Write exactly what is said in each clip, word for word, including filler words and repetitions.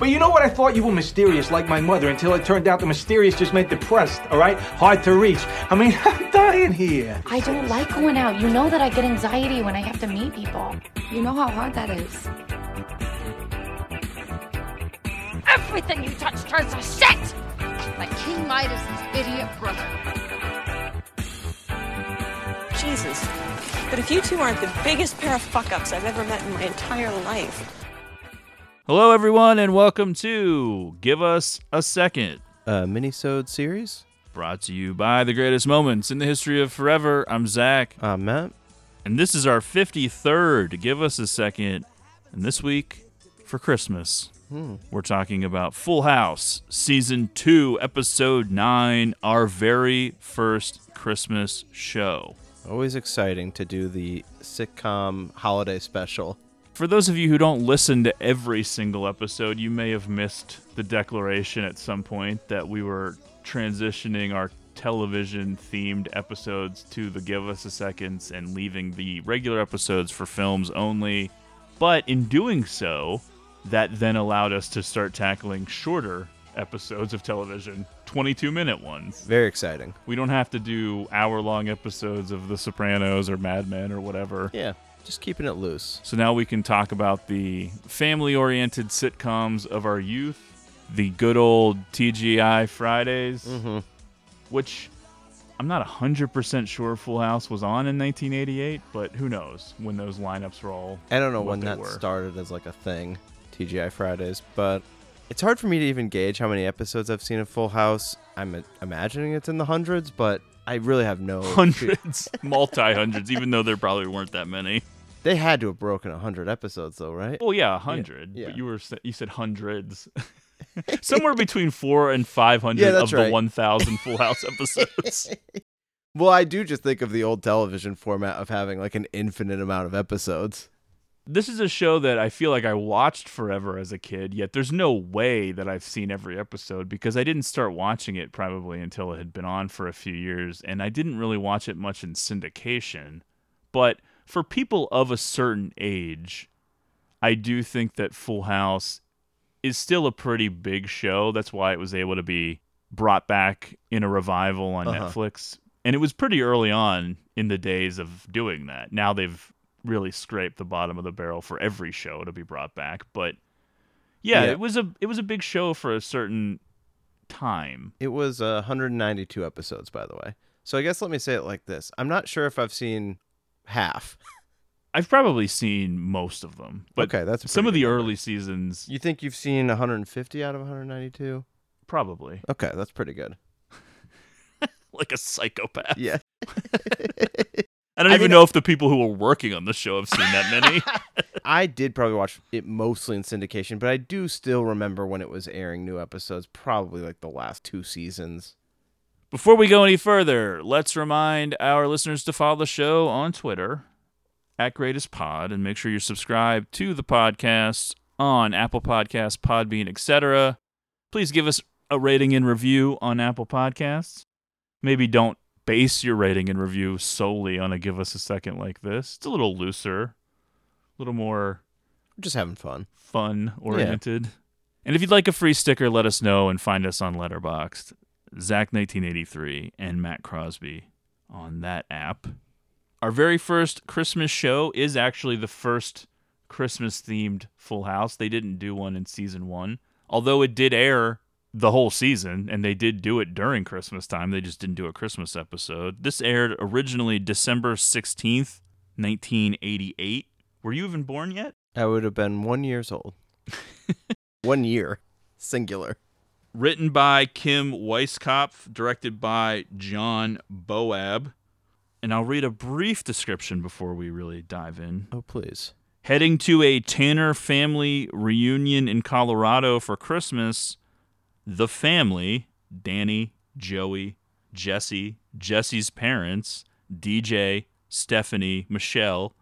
But you know what? I thought you were mysterious like my mother until it turned out the mysterious just meant depressed, all right? Hard to reach. I mean, I'm dying here. I don't like going out. You know that I get anxiety when I have to meet people. You know how hard that is. Everything you touch turns to shit! Like King Midas's idiot brother. Jesus. But if you two aren't the biggest pair of fuck-ups I've ever met in my entire life. Hello, everyone, and welcome to Give Us a Second. A minisode series? Brought to you by the greatest moments in the history of forever. I'm Zach. I'm Matt. And this is our fifty-third Give Us a Second. And this week, for Christmas, hmm. we're talking about Full House, Season two, Episode nine, our very first Christmas show. Always exciting to do the sitcom holiday special. For those of you who don't listen to every single episode, you may have missed the declaration at some point that we were transitioning our television-themed episodes to the Give Us a Seconds and leaving the regular episodes for films only. But in doing so, that then allowed us to start tackling shorter episodes of television, twenty-two minute ones. Very exciting. We don't have to do hour-long episodes of The Sopranos or Mad Men or whatever. Yeah, just keeping it loose. So now we can talk about the family-oriented sitcoms of our youth, the good old T G I Fridays, mm-hmm. which I'm not one hundred percent sure Full House was on in nineteen eighty-eight, but who knows when those lineups were all I don't know when that were. started as like a thing, T G I Fridays, but it's hard for me to even gauge how many episodes I've seen of Full House. I'm imagining it's in the hundreds, but I really have no... Hundreds. Multi-hundreds, even though there probably weren't that many. They had to have broken one hundred episodes, though, right? Well, yeah, one hundred. Yeah, yeah. But you were you said hundreds. Somewhere between four and five hundred yeah, of the right. one thousand Full House episodes. Well, I do just think of the old television format of having like an infinite amount of episodes. This is a show that I feel like I watched forever as a kid, yet there's no way that I've seen every episode because I didn't start watching it probably until it had been on for a few years, and I didn't really watch it much in syndication. But for people of a certain age, I do think that Full House is still a pretty big show. That's why it was able to be brought back in a revival on uh-huh. Netflix. And it was pretty early on in the days of doing that. Now they've really scrape the bottom of the barrel for every show to be brought back, but yeah, yeah. it was a it was a big show for a certain time. It was uh, one hundred ninety-two episodes, by the way. So I guess let me say it like this: I'm not sure if I've seen half. I've probably seen most of them, but okay, that's some of the early seasons. You think you've seen one hundred fifty out of one hundred ninety-two? Probably. Okay, that's pretty good. Like a psychopath. Yeah. I don't I even mean, know if the people who were working on the show have seen that many. I did probably watch it mostly in syndication, but I do still remember when it was airing new episodes, probably like the last two seasons. Before we go any further, let's remind our listeners to follow the show on Twitter at GreatestPod and make sure you're subscribed to the podcast on Apple Podcasts, Podbean, et cetera. Please give us a rating and review on Apple Podcasts. Maybe don't base your rating and review solely on a Give Us a Second like this. It's a little looser, a little more... We're just having fun. Fun-oriented. Yeah. And if you'd like a free sticker, let us know and find us on Letterboxd, Zach nineteen eighty-three and Matt Crosby on that app. Our very first Christmas show is actually the first Christmas-themed Full House. They didn't do one in Season one, although it did air the whole season, and they did do it during Christmas time. They just didn't do a Christmas episode. This aired originally December sixteenth, nineteen eighty-eight. Were you even born yet? I would have been one year old. One year. Singular. Written by Kim Weisskopf, directed by John Boab. And I'll read a brief description before we really dive in. Oh, please. Heading to a Tanner family reunion in Colorado for Christmas... The family, Danny, Joey, Jesse, Jesse's parents, D J, Stephanie, Michelle,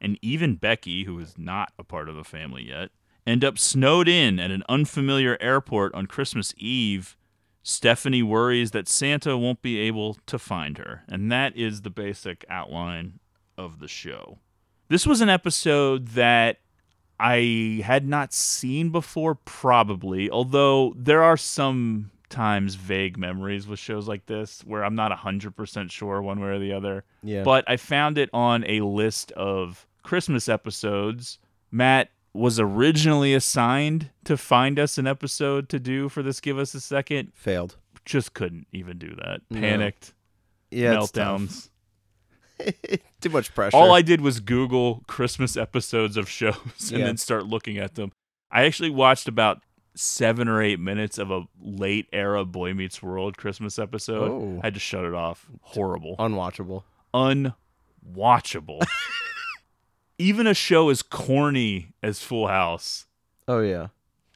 and even Becky, who is not a part of the family yet, end up snowed in at an unfamiliar airport on Christmas Eve. Stephanie worries that Santa won't be able to find her. And that is the basic outline of the show. This was an episode that I had not seen before, probably, although there are sometimes vague memories with shows like this where I'm not one hundred percent sure one way or the other. Yeah. But I found it on a list of Christmas episodes. Matt was originally assigned to find us an episode to do for this Give Us a Second. Failed. Just couldn't even do that. Panicked. No. Yeah, meltdowns. Too much pressure. All I did was Google Christmas episodes of shows and yeah. then start looking at them. I actually watched about seven or eight minutes of a late era Boy Meets World Christmas episode. Oh. I had to shut it off. Horrible. Unwatchable. Unwatchable. Even a show as corny as Full House. Oh, yeah.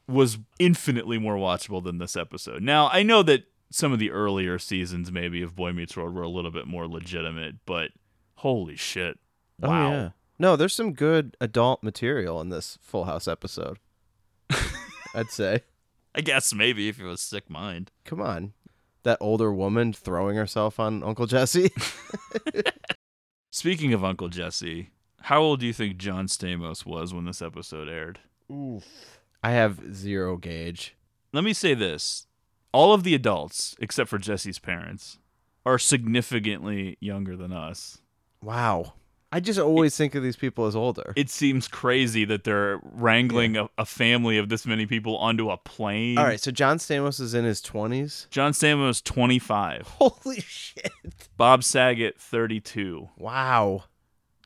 Was infinitely more watchable than this episode. Now, I know that some of the earlier seasons maybe of Boy Meets World were a little bit more legitimate, but holy shit. Wow. Oh, yeah. No, there's some good adult material in this Full House episode. I'd say. I guess maybe if you have a sick mind. Come on. That older woman throwing herself on Uncle Jesse. Speaking of Uncle Jesse, how old do you think John Stamos was when this episode aired? Oof. I have zero gauge. Let me say this. All of the adults, except for Jesse's parents, are significantly younger than us. Wow. I just always it, think of these people as older. It seems crazy that they're wrangling yeah. a, a family of this many people onto a plane. All right, so John Stamos is in his twenties? John Stamos, twenty-five. Holy shit. Bob Saget, thirty-two. Wow.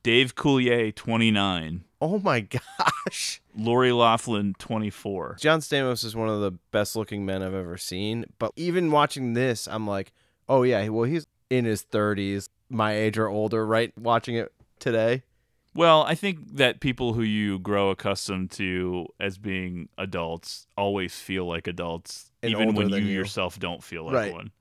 Dave Coulier, twenty-nine. Oh my gosh. Lori Loughlin, twenty-four. John Stamos is one of the best looking men I've ever seen. But even watching this, I'm like, oh yeah, well, he's in his thirties, my age or older, right? Watching it today. Well, I think that people who you grow accustomed to as being adults always feel like adults, and even when you, you yourself don't feel like right. one.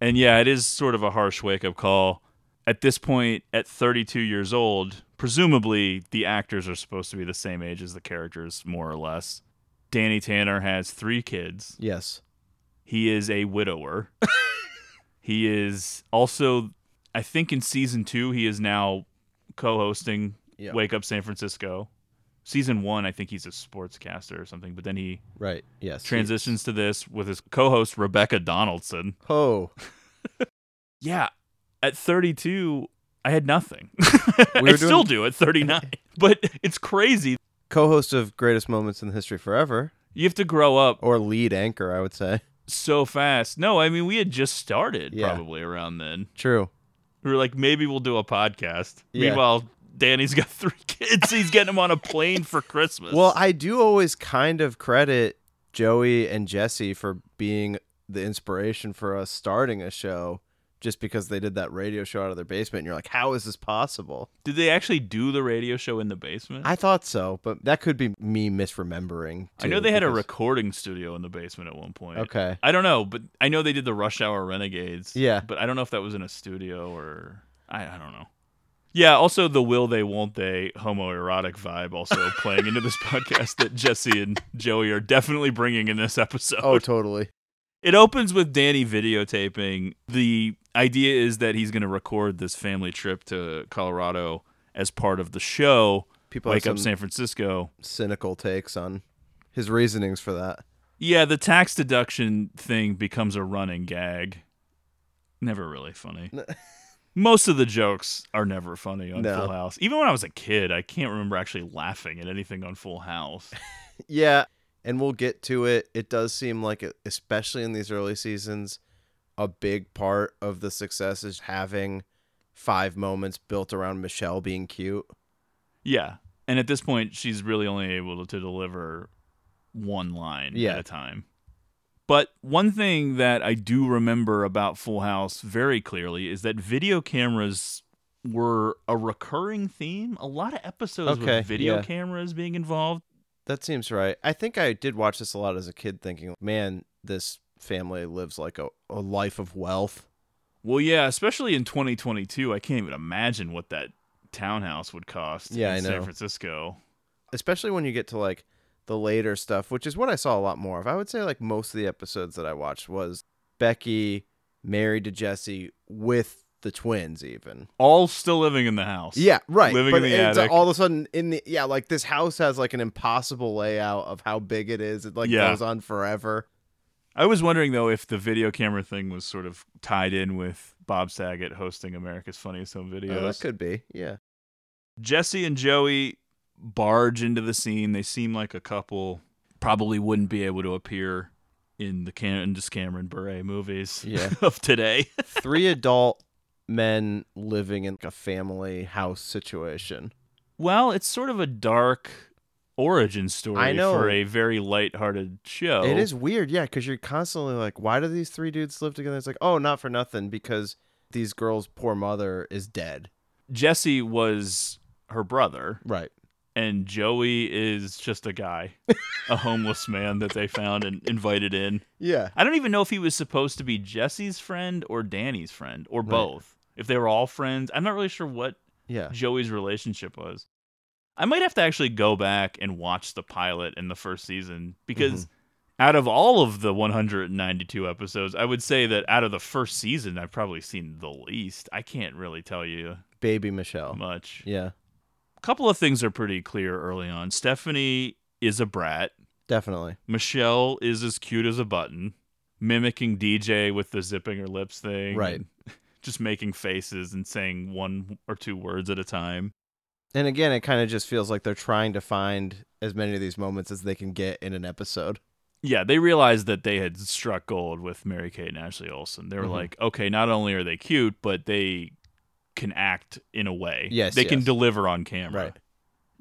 And yeah, it is sort of a harsh wake-up call. At this point, at thirty-two years old, presumably the actors are supposed to be the same age as the characters, more or less. Danny Tanner has three kids. Yes. He is a widower. He is also, I think in season two, he is now co-hosting yep. Wake Up San Francisco. Season one, I think he's a sportscaster or something, but then he right. yes. transitions to this with his co-host, Rebecca Donaldson. Oh. Yeah. At thirty-two, I had nothing. We I doing... still do at thirty-nine, but it's crazy. Co-host of Greatest Moments in History Forever. You have to grow up. Or lead anchor, I would say. So fast. No, I mean, we had just started yeah. probably around then. True. We were like, maybe we'll do a podcast. Yeah. Meanwhile, Danny's got three kids. He's getting them on a plane for Christmas. Well, I do always kind of credit Joey and Jesse for being the inspiration for us starting a show. Just because they did that radio show out of their basement, and you're like, how is this possible? Did they actually do the radio show in the basement? I thought so, but that could be me misremembering. Too, I know they had because... a recording studio in the basement at one point. Okay. I don't know, but I know they did the Rush Hour Renegades. Yeah. But I don't know if that was in a studio or... I, I don't know. Yeah, also the will they, won't they, homoerotic vibe also playing into this podcast that Jesse and Joey are definitely bringing in this episode. Oh, totally. It opens with Danny videotaping. The idea is that he's going to record this family trip to Colorado as part of the show, People Wake Up San Francisco. Cynical takes on his reasonings for that. Yeah, the tax deduction thing becomes a running gag. Never really funny. Most of the jokes are never funny on no. Full House. Even when I was a kid, I can't remember actually laughing at anything on Full House. Yeah. And we'll get to it. It does seem like, especially in these early seasons, a big part of the success is having five moments built around Michelle being cute. Yeah. And at this point, she's really only able to deliver one line yeah. at a time. But one thing that I do remember about Full House very clearly is that video cameras were a recurring theme. A lot of episodes okay, with video yeah. cameras being involved. That seems right. I think I did watch this a lot as a kid thinking, man, this family lives like a, a life of wealth. Well, yeah, especially in twenty twenty-two. I can't even imagine what that townhouse would cost yeah, in I know. San Francisco. Especially when you get to like the later stuff, which is what I saw a lot more of. I would say like most of the episodes that I watched was Becky married to Jesse with the twins, even all still living in the house. Yeah, right. Living but in the it's attic. All of a sudden, in the yeah, like this house has like an impossible layout of how big it is. It like yeah. goes on forever. I was wondering though if the video camera thing was sort of tied in with Bob Saget hosting America's Funniest Home Videos. Oh, that could be. Yeah. Jesse and Joey barge into the scene. They seem like a couple. Probably wouldn't be able to appear in the Cam- in just Cameron Bure movies yeah. of today. Three adult men living in a family house situation. Well, it's sort of a dark origin story I know. For a very lighthearted show. It is weird, yeah, because you're constantly like, why do these three dudes live together? It's like, oh, not for nothing, because these girls' poor mother is dead. Jesse was her brother. Right. And Joey is just a guy, a homeless man that they found and invited in. Yeah. I don't even know if he was supposed to be Jesse's friend or Danny's friend or right. both. If they were all friends. I'm not really sure what yeah. Joey's relationship was. I might have to actually go back and watch the pilot in the first season because mm-hmm. out of all of the one hundred ninety-two episodes, I would say that out of the first season, I've probably seen the least. I can't really tell you. Baby Michelle. Much. Yeah. A couple of things are pretty clear early on. Stephanie is a brat. Definitely. Michelle is as cute as a button, mimicking D J with the zipping her lips thing. Right. Just making faces and saying one or two words at a time. And again, it kind of just feels like they're trying to find as many of these moments as they can get in an episode. Yeah, they realized that they had struck gold with Mary-Kate and Ashley Olsen. They were mm-hmm. like, okay, not only are they cute, but they can act in a way. Yes, They yes. can deliver on camera. Right.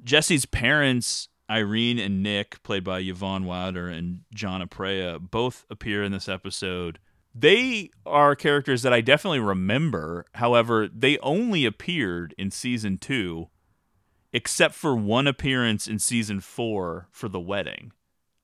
Jesse's parents, Irene and Nick, played by Yvonne Wilder and John Aprea, both appear in this episode. They are characters that I definitely remember. However, they only appeared in season two, except for one appearance in season four for the wedding.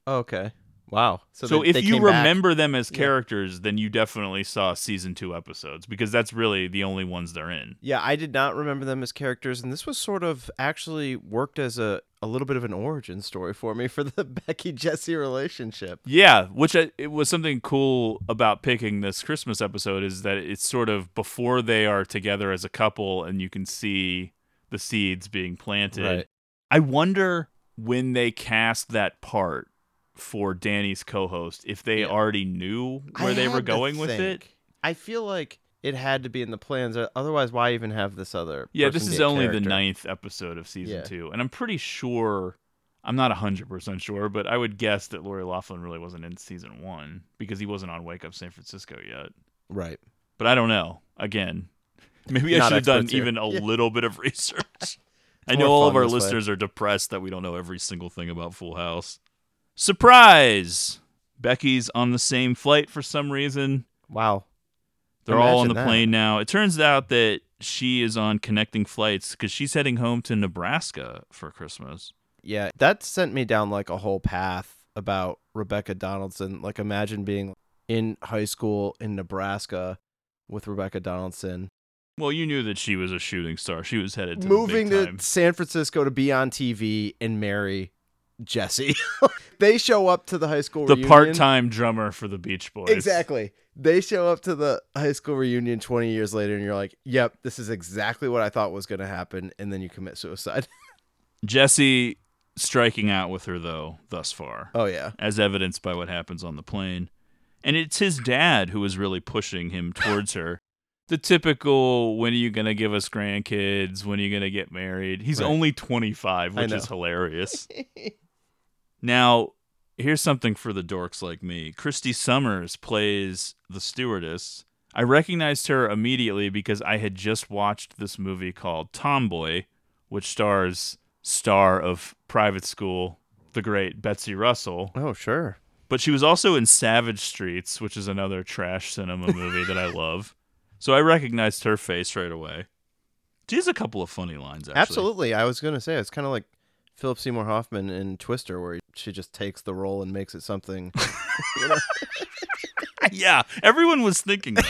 Oh, okay. Wow. So, so they, if they you remember back. them as characters, yeah. then you definitely saw season two episodes because that's really the only ones they're in. Yeah, I did not remember them as characters, and this was sort of actually worked as a, a little bit of an origin story for me for the Becky-Jesse relationship. Yeah, which I, it was something cool about picking this Christmas episode is that it's sort of before they are together as a couple, and you can see the seeds being planted. Right. I wonder when they cast that part for Danny's co-host if they yeah. already knew where I they were going with it. I feel like it had to be in the plans. Otherwise, why even have this other Yeah, this is only character? The ninth episode of season yeah. two. And I'm pretty sure, I'm not one hundred percent sure, but I would guess that Lori Loughlin really wasn't in season one because he wasn't on Wake Up San Francisco yet. Right. But I don't know. Again, maybe I should have done here. even a yeah. little bit of research. I know all of our listeners way. are depressed that we don't know every single thing about Full House. Surprise! Becky's on the same flight for some reason. Wow. They're Imagine all on the that. plane now. It turns out that she is on connecting flights because she's heading home to Nebraska for Christmas. Yeah, that sent me down like a whole path about Rebecca Donaldson. Like, imagine being in high school in Nebraska with Rebecca Donaldson. Well, you knew that she was a shooting star. She was headed to Moving the big time. to San Francisco to be on T V and marry Jesse. They show up to the high school the reunion. The part-time drummer for the Beach Boys. Exactly. They show up to the high school reunion twenty years later, and you're like, yep, this is exactly what I thought was going to happen, and then you commit suicide. Jesse striking out with her, though, thus far. Oh, yeah. As evidenced by what happens on the plane. And it's his dad who is really pushing him towards her. The typical, when are you going to give us grandkids? When are you going to get married? He's right. only twenty-five, which is hilarious. Now, here's something for the dorks like me. Christy Summers plays the stewardess. I recognized her immediately because I had just watched this movie called Tomboy, which stars star of Private School, the great Betsy Russell. Oh, sure. But she was also in Savage Streets, which is another trash cinema movie that I love. So I recognized her face right away. She has a couple of funny lines, actually. Absolutely. I was going to say, it's kind of like Philip Seymour Hoffman in Twister, where she just takes the role and makes it something. you know? Yeah, everyone was thinking that.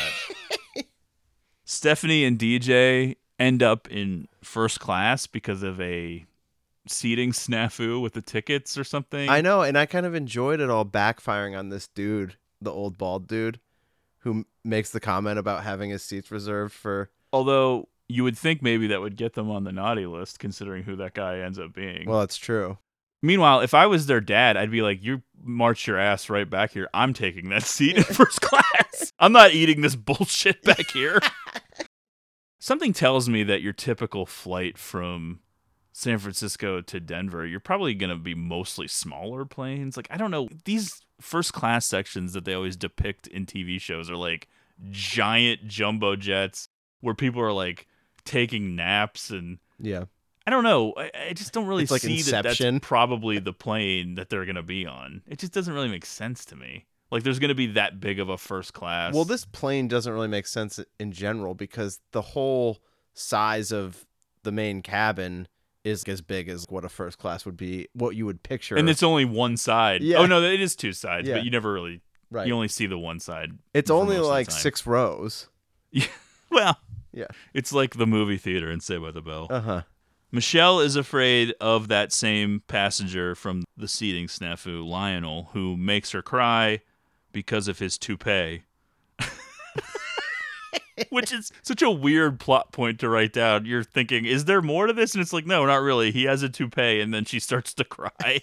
Stephanie and D J end up in first class because of a seating snafu with the tickets or something. I know, and I kind of enjoyed it all backfiring on this dude, the old bald dude, who makes the comment about having his seats reserved for... Although you would think maybe that would get them on the naughty list, considering who that guy ends up being. Well, it's true. Meanwhile, if I was their dad, I'd be like, you march your ass right back here. I'm taking that seat in first class. I'm not eating this bullshit back here. Something tells me that your typical flight from San Francisco to Denver, you're probably going to be mostly smaller planes. Like, I don't know. These first class sections that they always depict in T V shows are like giant jumbo jets where people are like taking naps and... yeah. I don't know. I, I just don't really like see Inception. That that's probably the plane that they're going to be on. It just doesn't really make sense to me. Like, there's going to be that big of a first class. Well, this plane doesn't really make sense in general because the whole size of the main cabin is as big as what a first class would be, what you would picture. And it's only one side. Yeah. Oh, no, it is two sides, yeah. But you never really, right. You only see the one side. It's only like six rows. Yeah. Well, yeah. It's like the movie theater in Saved by the Bell. Uh-huh. Michelle is afraid of that same passenger from the seating snafu, Lionel, who makes her cry because of his toupee. Which is such a weird plot point to write down. You're thinking, is there more to this? And it's like, no, not really. He has a toupee, and then she starts to cry.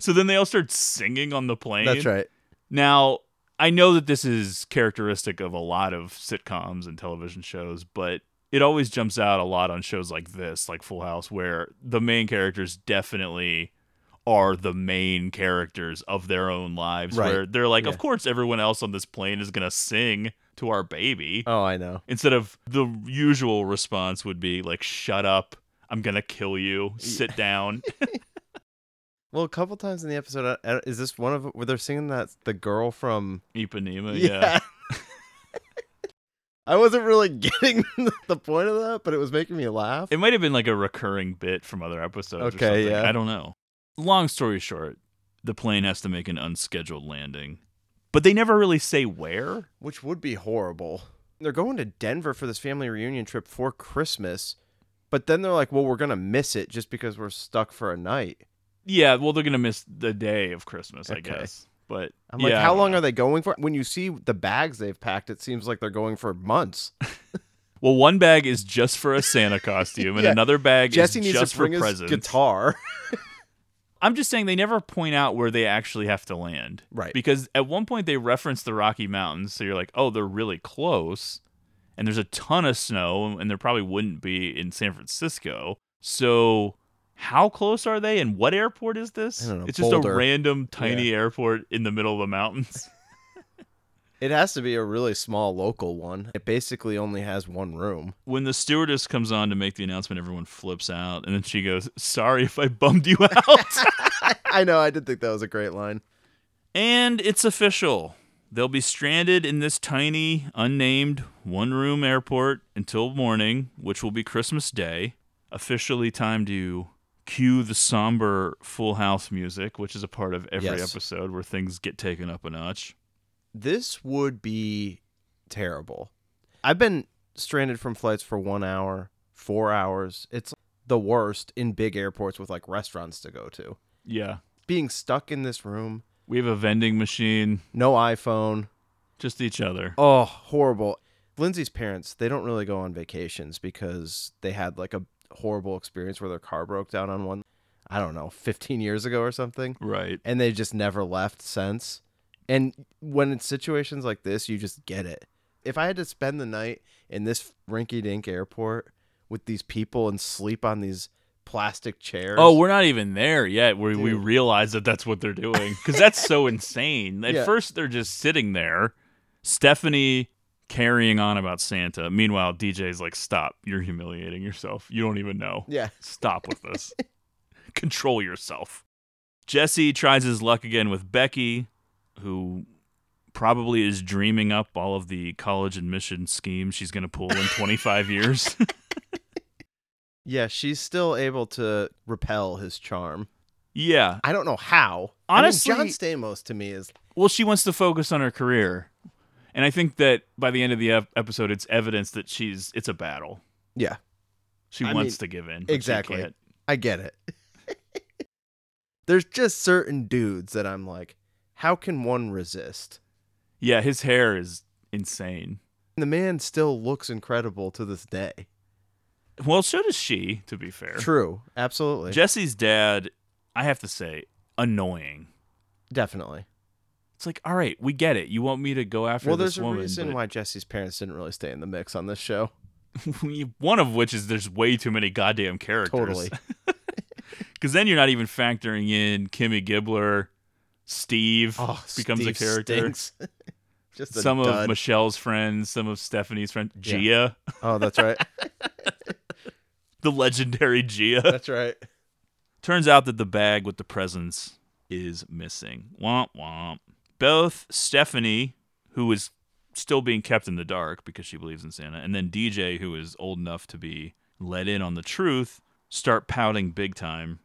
So then they all start singing on the plane. That's right. Now, I know that this is characteristic of a lot of sitcoms and television shows, but... it always jumps out a lot on shows like this, like Full House, where the main characters definitely are the main characters of their own lives. Right. Where they're like, yeah. Of course, everyone else on this plane is going to sing to our baby. Oh, I know. Instead of the usual response would be like, shut up. I'm going to kill you. Sit down. Well, a couple times in the episode, is this one of where they're singing that the girl from Ipanema? Yeah. yeah. I wasn't really getting the point of that, but it was making me laugh. It might have been like a recurring bit from other episodes. Okay, or yeah. I don't know. Long story short, the plane has to make an unscheduled landing, but they never really say where, which would be horrible. They're going to Denver for this family reunion trip for Christmas, but then they're like, well, we're going to miss it just because we're stuck for a night. Yeah, well, they're going to miss the day of Christmas, okay. I guess. But I'm like, yeah, how long are they going for? When you see the bags they've packed, it seems like they're going for months. Well, one bag is just for a Santa costume, and yeah. another bag Jesse is needs just to bring for presents. His guitar. I'm just saying they never point out where they actually have to land, right? Because at one point they reference the Rocky Mountains, so you're like, oh, they're really close, and there's a ton of snow, and there probably wouldn't be in San Francisco, so. How close are they, and what airport is this? I don't know, it's just Boulder. A random tiny yeah. airport in the middle of the mountains. It has to be a really small local one. It basically only has one room. When the stewardess comes on to make the announcement, everyone flips out, and then she goes, sorry if I bummed you out. I know, I did think that was a great line. And it's official. They'll be stranded in this tiny, unnamed, one-room airport until morning, which will be Christmas Day. Officially time to... cue the somber Full House music, which is a part of every yes. episode where things get taken up a notch. This would be terrible. I've been stranded from flights for one hour, four hours. It's the worst in big airports with like restaurants to go to. Yeah. Being stuck in this room. We have a vending machine. No iPhone. Just each other. Oh, horrible. Lindsay's parents, they don't really go on vacations because they had like a horrible experience where their car broke down on one, I don't know, fifteen years ago or something. Right. And they just never left since. And when it's situations like this, you just get it. If I had to spend the night in this rinky-dink airport with these people and sleep on these plastic chairs. Oh, we're not even there yet where Dude. We realize that that's what they're doing. Because that's so insane. At yeah. first, they're just sitting there. Stephanie... carrying on about Santa. Meanwhile, D J's like, stop. You're humiliating yourself. You don't even know. Yeah. Stop with this. Control yourself. Jesse tries his luck again with Becky, who probably is dreaming up all of the college admission schemes she's going to pull in twenty-five years. Yeah, she's still able to repel his charm. Yeah. I don't know how. Honestly. I mean, John Stamos to me is... Well, she wants to focus on her career. And I think that by the end of the ep- episode, it's evidence that she's it's a battle. Yeah. She I wants mean, to give in. Exactly. I get it. There's just certain dudes that I'm like, how can one resist? Yeah, his hair is insane. the man still looks incredible to this day. Well, so does she, to be fair. True, absolutely. Jesse's dad, I have to say, annoying. Definitely. It's like, all right, we get it. You want me to go after well, this woman. Well, there's a reason but... why Jesse's parents didn't really stay in the mix on this show. One of which is there's way too many goddamn characters. Totally. Because then you're not even factoring in Kimmy Gibbler. Steve oh, becomes Steve a character. Just a some dud. Of Michelle's friends, some of Stephanie's friends. Yeah. Gia. Oh, that's right. The legendary Gia. That's right. Turns out that the bag with the presents is missing. Womp womp. Both Stephanie, who is still being kept in the dark because she believes in Santa, and then D J, who is old enough to be let in on the truth, start pouting big time.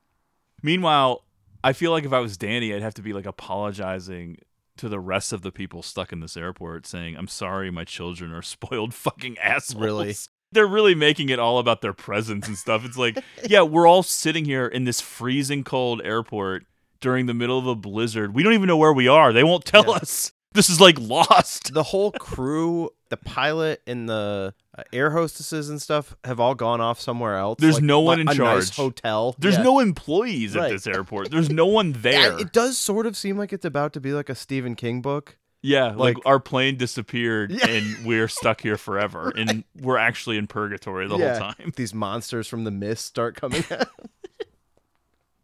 Meanwhile, I feel like if I was Danny, I'd have to be like apologizing to the rest of the people stuck in this airport saying, I'm sorry my children are spoiled fucking assholes. Really? They're really making it all about their presents and stuff. It's like, yeah, we're all sitting here in this freezing cold airport during the middle of a blizzard. We don't even know where we are. They won't tell yeah. us. This is like Lost. The whole crew, the pilot and the uh, air hostesses and stuff have all gone off somewhere else. There's like, no one in a charge. Nice hotel. There's yeah. no employees right. at this airport. There's no one there. Yeah, it does sort of seem like it's about to be like a Stephen King book. Yeah, like, like our plane disappeared yeah. and we're stuck here forever. Right. And we're actually in purgatory the yeah. whole time. These monsters from the mist start coming out.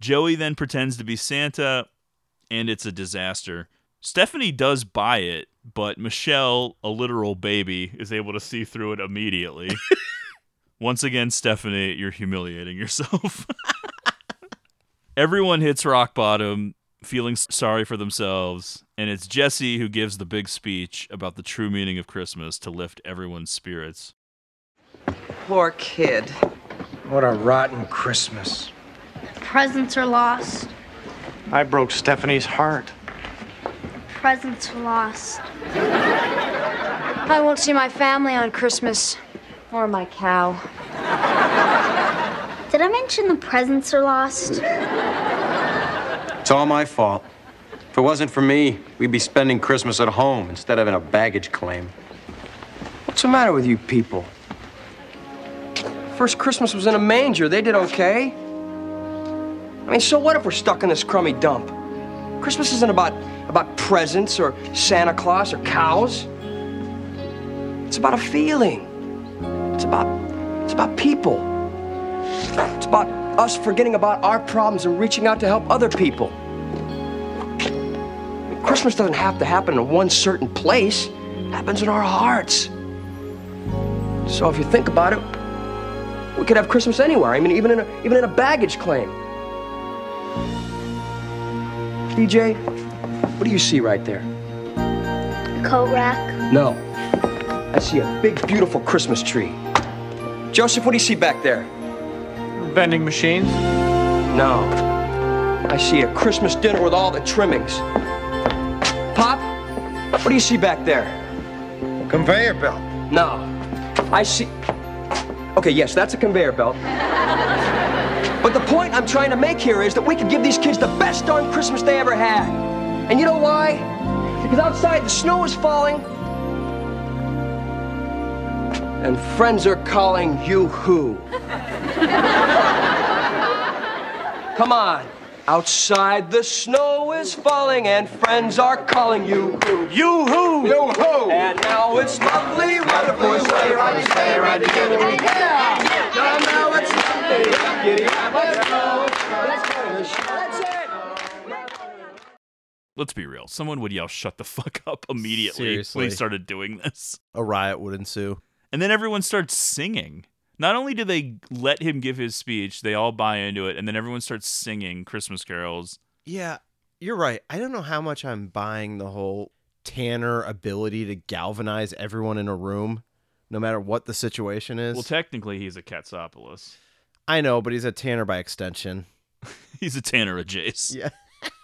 Joey then pretends to be Santa and it's a disaster. Stephanie does buy it, but Michelle, a literal baby, is able to see through it immediately. Once again, Stephanie, you're humiliating yourself. Everyone hits rock bottom, feeling sorry for themselves, and it's Jesse who gives the big speech about the true meaning of Christmas to lift everyone's spirits. Poor kid. What a rotten Christmas. The presents are lost. I broke Stephanie's heart. Presents were lost. I won't see my family on Christmas or my cow. Did I mention the presents are lost? It's all my fault. If it wasn't for me, we'd be spending Christmas at home instead of in a baggage claim. What's the matter with you people? First Christmas was in a manger. They did okay. I mean, so what if we're stuck in this crummy dump? Christmas isn't about about presents or Santa Claus or cows. It's about a feeling. It's about it's about people. It's about us forgetting about our problems and reaching out to help other people. I mean, Christmas doesn't have to happen in one certain place. It happens in our hearts. So if you think about it, we could have Christmas anywhere. I mean, even in a, even in a baggage claim. D J, what do you see right there? A coat rack? No. I see a big, beautiful Christmas tree. Joseph, what do you see back there? Vending machines? No. I see a Christmas dinner with all the trimmings. Pop, what do you see back there? A conveyor belt. No. I see... Okay, yes, that's a conveyor belt. But the point I'm trying to make here is that we could give these kids the best darn Christmas they ever had. And you know why? Because outside the snow is falling, and friends are calling yoo-hoo. Come on. Outside the snow is falling, and friends are calling yoo-hoo. Yoo-hoo! Yoo-hoo! And now it's lovely, wonderful, sleigh ride, sleigh ride together we go. And now it's Let's be real. Someone would yell, shut the fuck up immediately. Seriously. When they started doing this. A riot would ensue. And then everyone starts singing. Not only do they let him give his speech, they all buy into it, and then everyone starts singing Christmas carols. Yeah, you're right. I don't know how much I'm buying the whole Tanner ability to galvanize everyone in a room, no matter what the situation is. Well, technically, he's a Katsopoulos. I know, but he's a Tanner by extension. He's a Tanner adjacent. Yeah.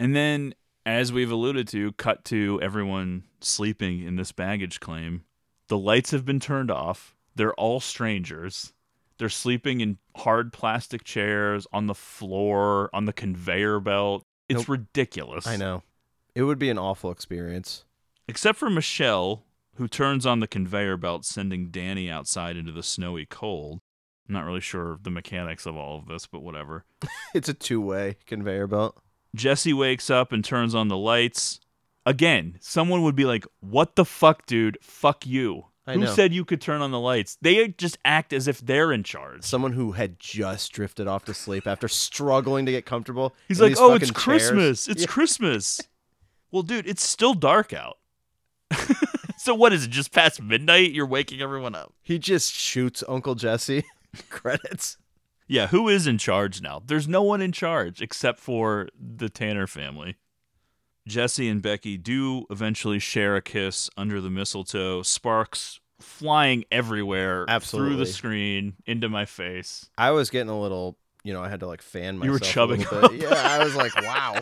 And then, as we've alluded to, cut to everyone sleeping in this baggage claim. The lights have been turned off. They're all strangers. They're sleeping in hard plastic chairs, on the floor, on the conveyor belt. It's nope. ridiculous. I know. It would be an awful experience. Except for Michelle, who turns on the conveyor belt, sending Danny outside into the snowy cold. I'm not really sure of the mechanics of all of this, but whatever. It's a two-way conveyor belt. Jesse wakes up and turns on the lights. Again, someone would be like, what the fuck, dude? Fuck you. I who know. said you could turn on the lights? They just act as if they're in charge. Someone who had just drifted off to sleep after struggling to get comfortable. He's like, oh, it's Christmas. Chairs. It's yeah. Christmas. Well, dude, it's still dark out. So what is it, just past midnight? You're waking everyone up. He just shoots Uncle Jesse. Credits. Yeah, who is in charge now? There's no one in charge except for the Tanner family. Jesse and Becky do eventually share a kiss under the mistletoe, sparks flying everywhere. Absolutely. Through the screen, into my face. I was getting a little, you know, I had to like fan myself. You were chubbing a little bit. Yeah, I was like, wow.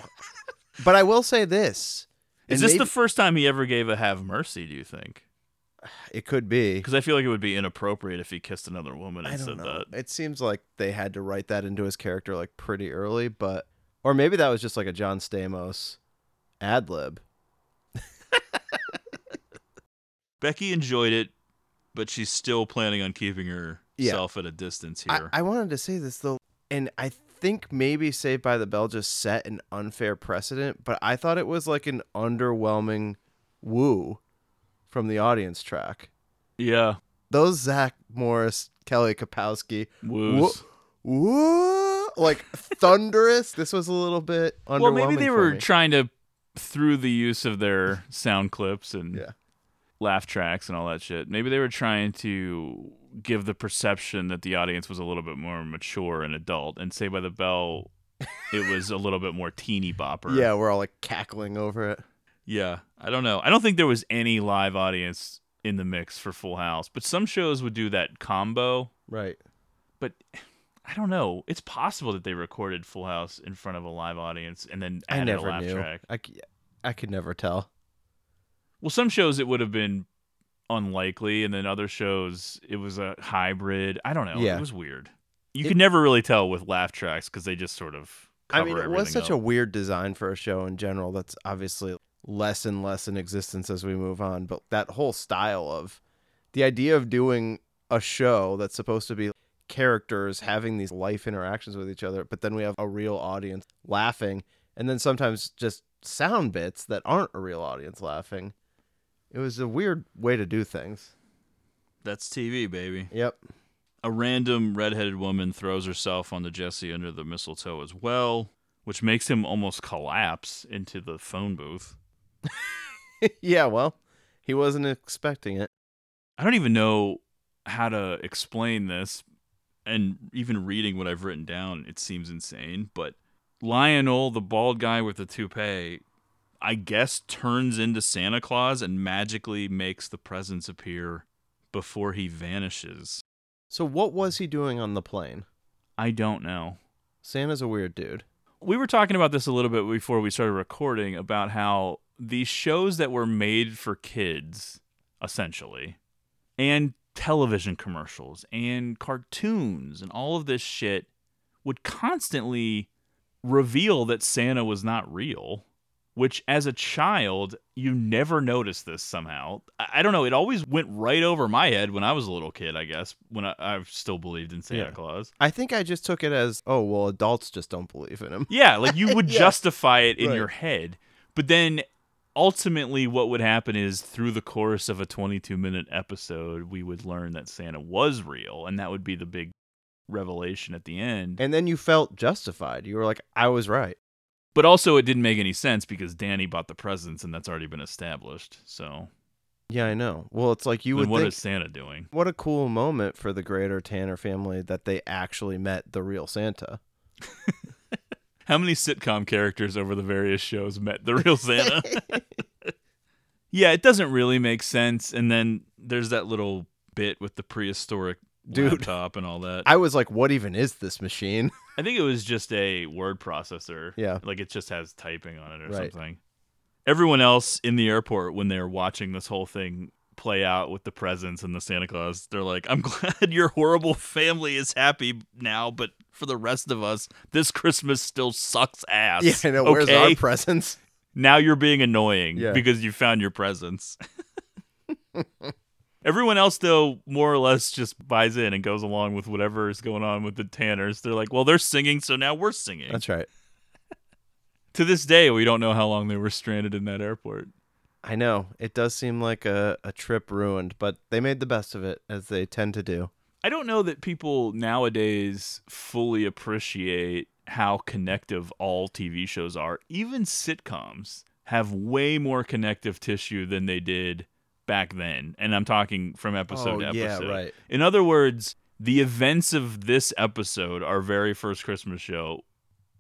But I will say this. Is this maybe the first time he ever gave a have mercy, do you think? It could be. Because I feel like it would be inappropriate if he kissed another woman and I don't said know. that. It seems like they had to write that into his character like pretty early, but or maybe that was just like a John Stamos ad lib. Becky enjoyed it, but she's still planning on keeping herself yeah. at a distance here. I-, I wanted to say this though, and I think maybe Saved by the Bell just set an unfair precedent, but I thought it was like an underwhelming woo from the audience track. Yeah. Those Zach Morris, Kelly Kapowski woos. Woo, woo, like thunderous. This was a little bit underwhelming. Well, maybe they were me. trying to, through the use of their sound clips and yeah. laugh tracks and all that shit, maybe they were trying to give the perception that the audience was a little bit more mature and adult, and Saved by the Bell, it was a little bit more teeny bopper. Yeah, we're all like cackling over it. Yeah, I don't know. I don't think there was any live audience in the mix for Full House, but some shows would do that combo. Right. But I don't know. It's possible that they recorded Full House in front of a live audience and then added I never a laugh knew. track. I, I could never tell. Well, some shows it would have been unlikely, and then other shows it was a hybrid. I don't know. Yeah. It was weird. You it, could never really tell with laugh tracks because they just sort of cover everything I mean, it was such up. a weird design for a show in general that's obviously less and less in existence as we move on, but that whole style of the idea of doing a show that's supposed to be characters having these life interactions with each other, but then we have a real audience laughing, and then sometimes just sound bits that aren't a real audience laughing. It was a weird way to do things. That's T V, baby. Yep. A random redheaded woman throws herself onto Jesse under the mistletoe as well, which makes him almost collapse into the phone booth. Yeah, well, he wasn't expecting it. I don't even know how to explain this, and even reading what I've written down, it seems insane, but Lionel, the bald guy with the toupee, I guess turns into Santa Claus and magically makes the presents appear before he vanishes. So what was he doing on the plane? I don't know. Santa's a weird dude. We were talking about this a little bit before we started recording about how these shows that were made for kids, essentially, and television commercials and cartoons and all of this shit would constantly reveal that Santa was not real, which as a child, you never noticed this somehow. I don't know. It always went right over my head when I was a little kid, I guess, when I, I still believed in Santa yeah. Claus. I think I just took it as, oh, well, adults just don't believe in him. Yeah, like you would yeah. justify it in right. your head. But then ultimately what would happen is through the course of a twenty-two minute episode, we would learn that Santa was real, and that would be the big revelation at the end. And then you felt justified. You were like, I was right. But also it didn't make any sense because Danny bought the presents, and that's already been established. So yeah, I know. Well, it's like you would think, what is Santa doing? What a cool moment for the greater Tanner family that they actually met the real Santa. How many sitcom characters over the various shows met the real Santa? Yeah, it doesn't really make sense. And then there's that little bit with the prehistoric Dude, laptop and all that. I was like, what even is this machine? I think it was just a word processor. Yeah. Like it just has typing on it or right. something. Everyone else in the airport, when they're watching this whole thing play out with the presents and the Santa Claus, they're like, I'm glad your horrible family is happy now, but for the rest of us, this Christmas still sucks ass. Yeah, I know. Okay? Where's our presents? Now you're being annoying yeah. because you found your presents. Everyone else, though, more or less just buys in and goes along with whatever is going on with the Tanners. They're like, well, they're singing, so now we're singing. That's right. To this day, we don't know how long they were stranded in that airport. I know. It does seem like a, a trip ruined, but they made the best of it, as they tend to do. I don't know that people nowadays fully appreciate how connective all T V shows are. Even sitcoms have way more connective tissue than they did back then. And I'm talking from episode oh, to episode. Yeah, right. In other words, the events of this episode, our very first Christmas show,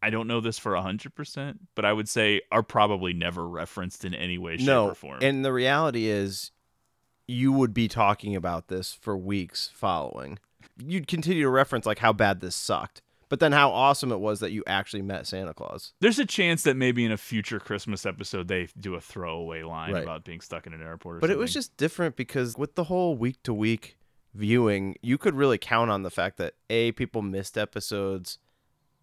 I don't know this for one hundred percent, but I would say are probably never referenced in any way, shape, no, or form. And the reality is you would be talking about this for weeks following. You'd continue to reference like how bad this sucked, but then how awesome it was that you actually met Santa Claus. There's a chance that maybe in a future Christmas episode they do a throwaway line right. about being stuck in an airport or but something. It was just different because with the whole week-to-week viewing, you could really count on the fact that A, people missed episodes,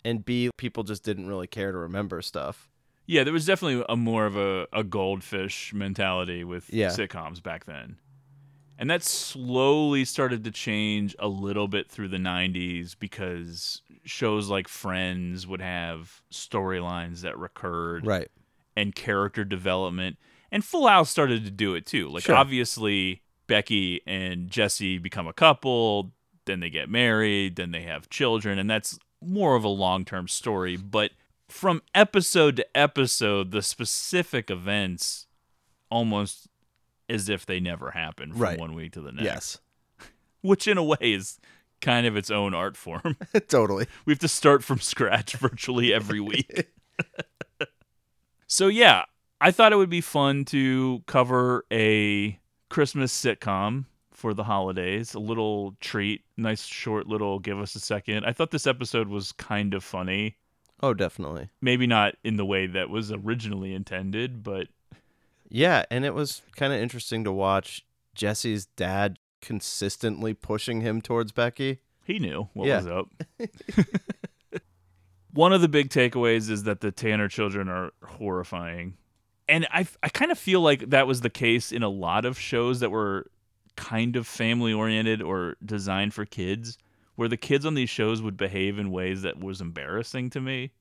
and B, people just didn't really care to remember stuff. Yeah, there was definitely a more of a, a goldfish mentality with yeah. sitcoms back then. And that slowly started to change a little bit through the nineties because shows like Friends would have storylines that recurred. Right. And character development. And Full House started to do it too. Like, sure. Obviously, Becky and Jesse become a couple, then they get married, then they have children, and that's more of a long-term story, but from episode to episode, the specific events almost as if they never happened from right. one week to the next. Yes. Which in a way is kind of its own art form. Totally. We have to start from scratch virtually every week. So yeah, I thought it would be fun to cover a Christmas sitcom for the holidays, a little treat, nice short little Give Us a Second. I thought this episode was kind of funny. Oh, definitely. Maybe not in the way that was originally intended, but... Yeah, and it was kind of interesting to watch Jesse's dad consistently pushing him towards Becky. He knew what yeah. was up. One of the big takeaways is that the Tanner children are horrifying. And I, I kind of feel like that was the case in a lot of shows that were kind of family-oriented or designed for kids, where the kids on these shows would behave in ways that was embarrassing to me.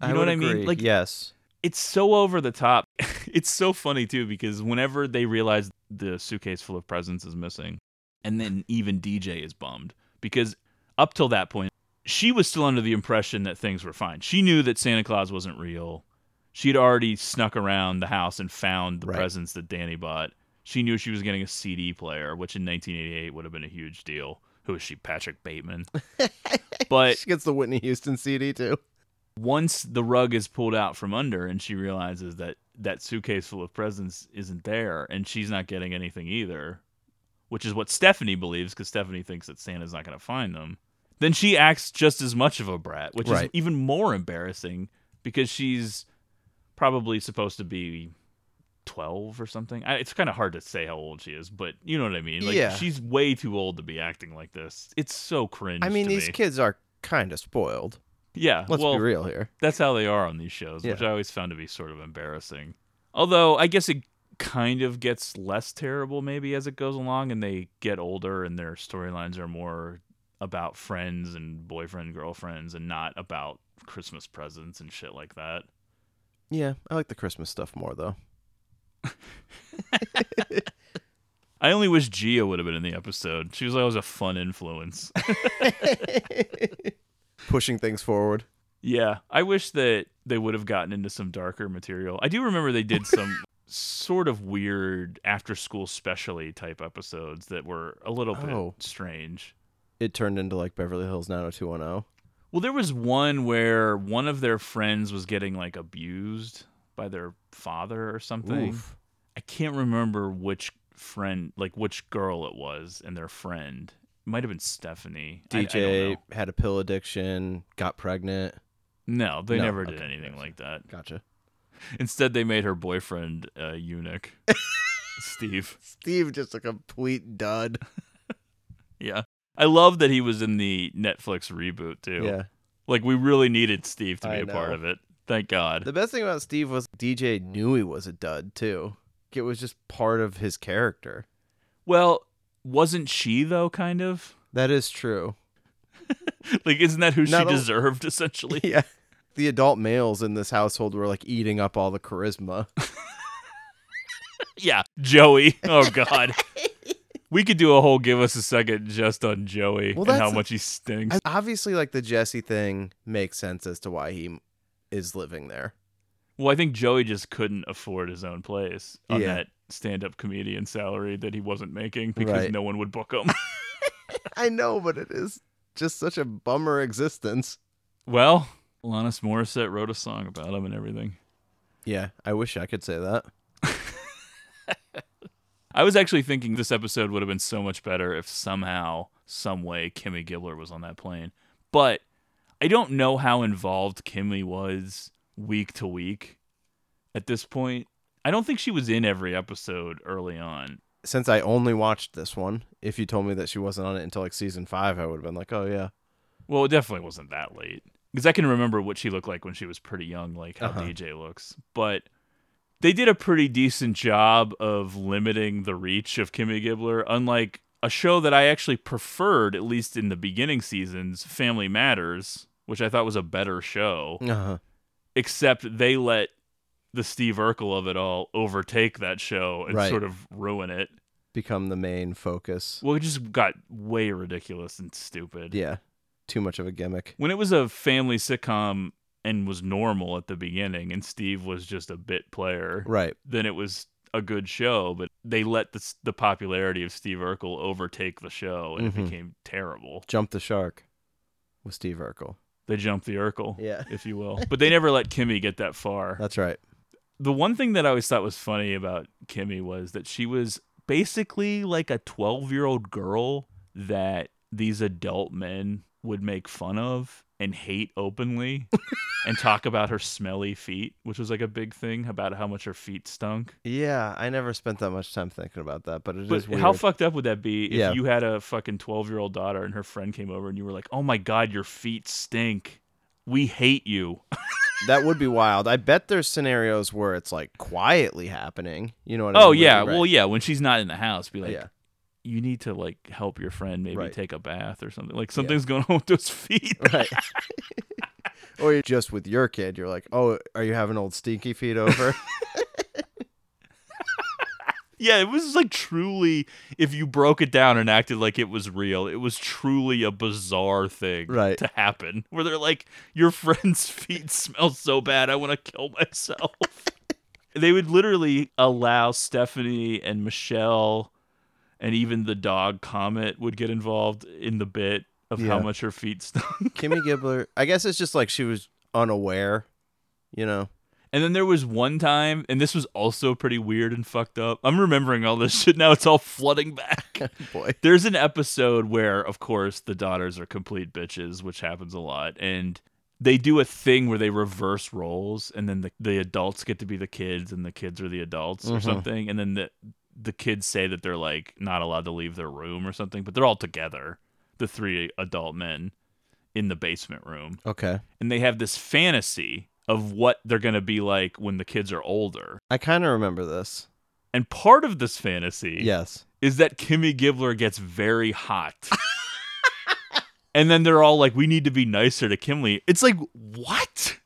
You I know what I agree. mean? Like, yes. It's so over the top. It's so funny, too, because whenever they realize the suitcase full of presents is missing, and then even D J is bummed, because up till that point, she was still under the impression that things were fine. She knew that Santa Claus wasn't real. She had already snuck around the house and found the right. presents that Danny bought. She knew she was getting a C D player, which in nineteen eighty-eight would have been a huge deal. Who is she, Patrick Bateman? But she gets the Whitney Houston C D, too. Once the rug is pulled out from under and she realizes that that suitcase full of presents isn't there and she's not getting anything either, which is what Stephanie believes because Stephanie thinks that Santa's not going to find them, then she acts just as much of a brat, which right. is even more embarrassing because she's probably supposed to be twelve or something. I, it's kind of hard to say how old she is, but you know what I mean? Like, yeah. She's way too old to be acting like this. It's so cringe. I mean, to these me. kids are kind of spoiled. Yeah. Let's well, be real here. That's how they are on these shows, yeah. which I always found to be sort of embarrassing. Although, I guess it kind of gets less terrible maybe as it goes along and they get older and their storylines are more about friends and boyfriend, girlfriends and not about Christmas presents and shit like that. Yeah. I like the Christmas stuff more, though. I only wish Gia would have been in the episode. She was always a fun influence. Pushing things forward. Yeah. I wish that they would have gotten into some darker material. I do remember they did some sort of weird after school specially type episodes that were a little bit oh. strange. It turned into like Beverly Hills nine oh two one oh. Well, there was one where one of their friends was getting like abused by their father or something. Oof. I can't remember which friend, like which girl it was and their friend. It might have been Stephanie. D J I, I don't know. Had a pill addiction, got pregnant. No, they no, never did okay, anything gotcha. like that. Gotcha. Instead, they made her boyfriend a eunuch. Steve. Steve, just a complete dud. Yeah. I love that he was in the Netflix reboot, too. Yeah. Like, we really needed Steve to be I a know. part of it. Thank God. The best thing about Steve was D J knew he was a dud, too. It was just part of his character. Well, wasn't she, though, kind of? That is true. Like, isn't that who Not she al- deserved, essentially? Yeah. The adult males in this household were, like, eating up all the charisma. Yeah, Joey. Oh, God. We could do a whole Give Us a Second just on Joey well, and how much he stinks. Obviously, like, the Jesse thing makes sense as to why he is living there. Well, I think Joey just couldn't afford his own place on yeah. that stand-up comedian salary that he wasn't making because right. no one would book him. I know, but it is just such a bummer existence. Well, Alanis Morissette wrote a song about him and everything. Yeah, I wish I could say that. I was actually thinking this episode would have been so much better if somehow, some way, Kimmy Gibbler was on that plane. But I don't know how involved Kimmy was week to week at this point. I don't think she was in every episode early on. Since I only watched this one, if you told me that she wasn't on it until like season five, I would have been like, oh, yeah. Well, it definitely wasn't that late. Because I can remember what she looked like when she was pretty young, like how uh-huh. D J looks. But they did a pretty decent job of limiting the reach of Kimmy Gibbler, unlike a show that I actually preferred, at least in the beginning seasons, Family Matters, which I thought was a better show, uh-huh. except they let the Steve Urkel of it all overtake that show and right. sort of ruin it. Become the main focus. Well, it just got way ridiculous and stupid. Yeah, too much of a gimmick. When it was a family sitcom and was normal at the beginning and Steve was just a bit player, right? Then it was a good show, but they let the, the popularity of Steve Urkel overtake the show and mm-hmm. it became terrible. Jump the shark with Steve Urkel. They jumped the Urkel, yeah. if you will. But they never let Kimmy get that far. That's right. The one thing that I always thought was funny about Kimmy was that she was basically like a twelve-year-old girl that these adult men would make fun of and hate openly and talk about her smelly feet, which was like a big thing about how much her feet stunk. Yeah, I never spent that much time thinking about that, but it but is weird. How fucked up would that be if yeah. you had a fucking twelve-year-old daughter and her friend came over and you were like, oh my God, your feet stink. We hate you. That would be wild. I bet there's scenarios where it's like quietly happening. You know what I oh, mean? Oh, yeah. Right? Well, yeah, when she's not in the house, be like, yeah. you need to like help your friend maybe right. take a bath or something. Like something's yeah. going on with those feet. Right. Or you're just with your kid, you're like, oh, are you having old stinky feet over? Yeah, it was like truly, if you broke it down and acted like it was real, it was truly a bizarre thing right. to happen. Where they're like, your friend's feet smell so bad, I want to kill myself. They would literally allow Stephanie and Michelle and even the dog Comet would get involved in the bit of yeah. how much her feet stunk. Kimmy Gibbler, I guess it's just like she was unaware, you know? And then there was one time, and this was also pretty weird and fucked up. I'm remembering all this shit now. It's all flooding back. Boy. There's an episode where, of course, the daughters are complete bitches, which happens a lot. And they do a thing where they reverse roles, and then the, the adults get to be the kids, and the kids are the adults mm-hmm. or something. And then the, the kids say that they're, like, not allowed to leave their room or something, but they're all together, the three adult men, in the basement room. Okay. And they have this fantasy of what they're going to be like when the kids are older. I kind of remember this. And part of this fantasy yes. is that Kimmy Gibbler gets very hot. And then they're all like, we need to be nicer to Kimley. It's like, what?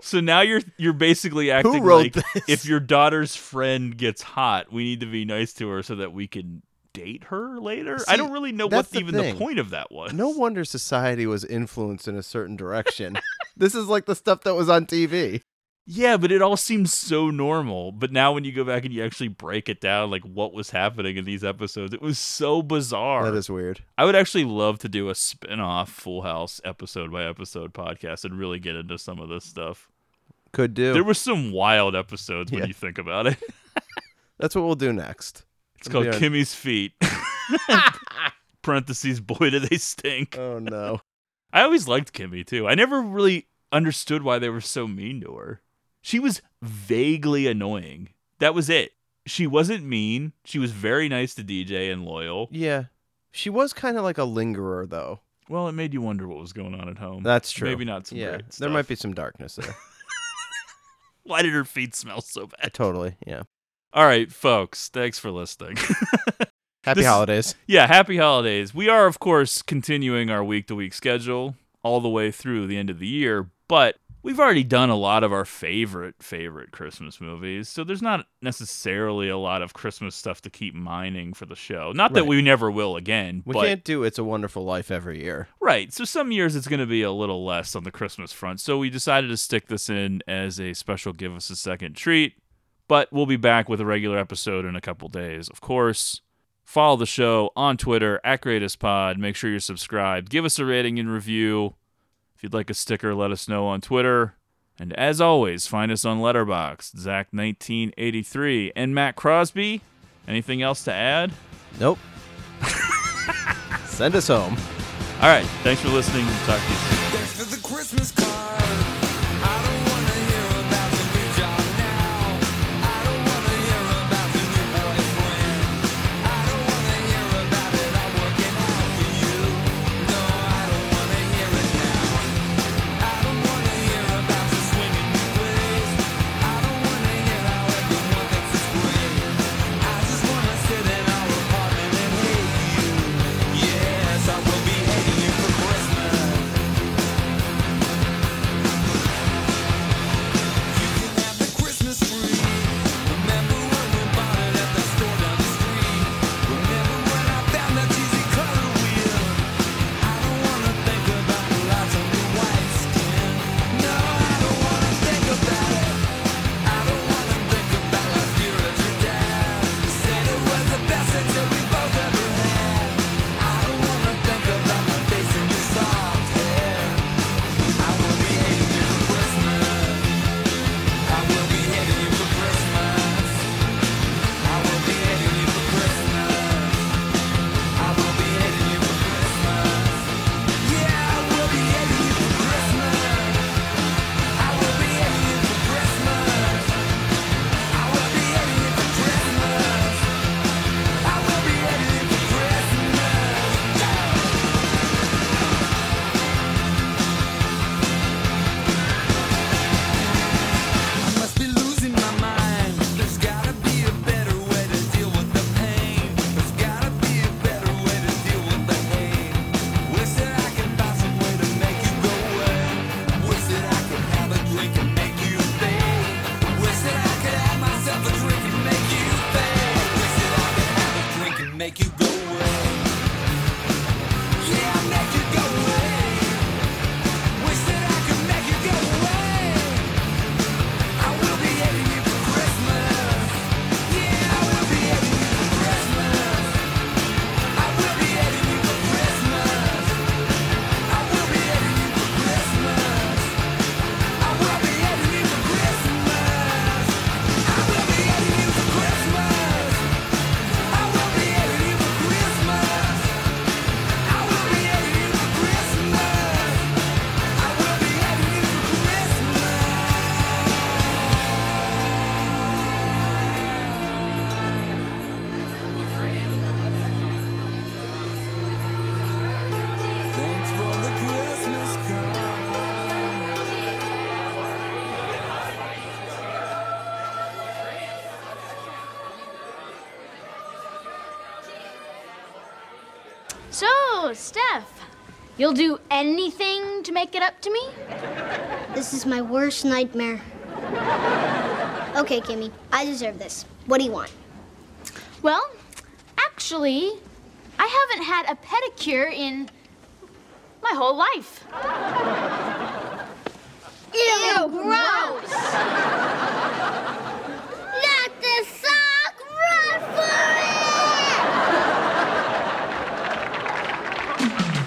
So now you're you're basically acting like this? If your daughter's friend gets hot, we need to be nice to her so that we can date her later. See, I don't really know what the even thing. the point of that was. No wonder society was influenced in a certain direction. This is like the stuff that was on T V. Yeah, but it all seems so normal. But now when you go back and you actually break it down, like what was happening in these episodes, it was so bizarre. That is weird. I would actually love to do a spin-off Full House episode by episode podcast and really get into some of this stuff. Could do. There were some wild episodes yeah. when you think about it. That's what we'll do next. It's called Kimmy's Feet. Parentheses, boy, do they stink. Oh, no. I always liked Kimmy, too. I never really understood why they were so mean to her. She was vaguely annoying. That was it. She wasn't mean. She was very nice to D J and loyal. Yeah. She was kind of like a lingerer, though. Well, it made you wonder what was going on at home. That's true. Maybe not some yeah, great stuff. There might be some darkness there. Why did her feet smell so bad? Totally, yeah. All right, folks, thanks for listening. Happy this, holidays. Yeah, happy holidays. We are, of course, continuing our week-to-week schedule all the way through the end of the year, but we've already done a lot of our favorite, favorite Christmas movies, so there's not necessarily a lot of Christmas stuff to keep mining for the show. Not that right. we never will again. We but, can't do It's a Wonderful Life every year. Right, so some years it's going to be a little less on the Christmas front, so we decided to stick this in as a special Give Us a Second treat, but we'll be back with a regular episode in a couple days, of course. Follow the show on Twitter, at GreatestPod. Make sure you're subscribed. Give us a rating and review. If you'd like a sticker, let us know on Twitter. And as always, find us on Letterboxd, Zach nineteen eighty-three, and Matt Crosby. Anything else to add? Nope. Send us home. All right. Thanks for listening. We'll talk to you soon. Thanks for the Christmas card. I don't want to hear about the new job now. I don't want to hear about the new boyfriend. I don't want to hear about it all working out for you. No, I don't want to hear it now. I don't want to hear about the swimming place. I don't want to hear how everyone thinks it's great. I just want to sit in our apartment and hate you. Yes, I will be hating you for Christmas. You can have the Christmas tree. Remember when we bought it at the store down the street? Remember when I found that cheesy color wheel? I don't wanna think about the lights on your white skin. No, I don't wanna think about it. I don't wanna think about last year at your dad. Said it was the best thing that we both ever had. I don't wanna think about my face in your soft hair. I will be hating you for Christmas. I will be hating you for Christmas. I will be hating you for Christmas. I will be hating you for Christmas. Yeah, I will be hating you for Christmas. I will be hating you for Christmas. I will be hating you for Christmas. I will be hating you for Christmas. Yeah. I must be losing my mind. There's gotta be a better way to deal with the pain. There's gotta be a better way to deal with the hate. Wish that I could find some way to make you go away. Wish that I could have a drink and make you think. Wish that I could have myself a drink and make you think. Wish that I could have a drink and make you go away. Yeah, make you go away. Wish that I could make you go away. I will be hating you for Christmas. Yeah, I will be hating you for Christmas. I will be hating you for Christmas. I will be hating you for Christmas. I will be hating you for Christmas. I will be hating you for Christmas. I will be hating you for Christmas. I will be hating you for Christmas. I will be hating you for Christmas. Thanks for the Christmas card. So, Steph, you'll do anything to make it up to me? This is my worst nightmare. Okay, Kimmy, I deserve this. What do you want? Well, actually, I haven't had a pedicure in my whole life. Ew, gross! Not the sock! Run for it!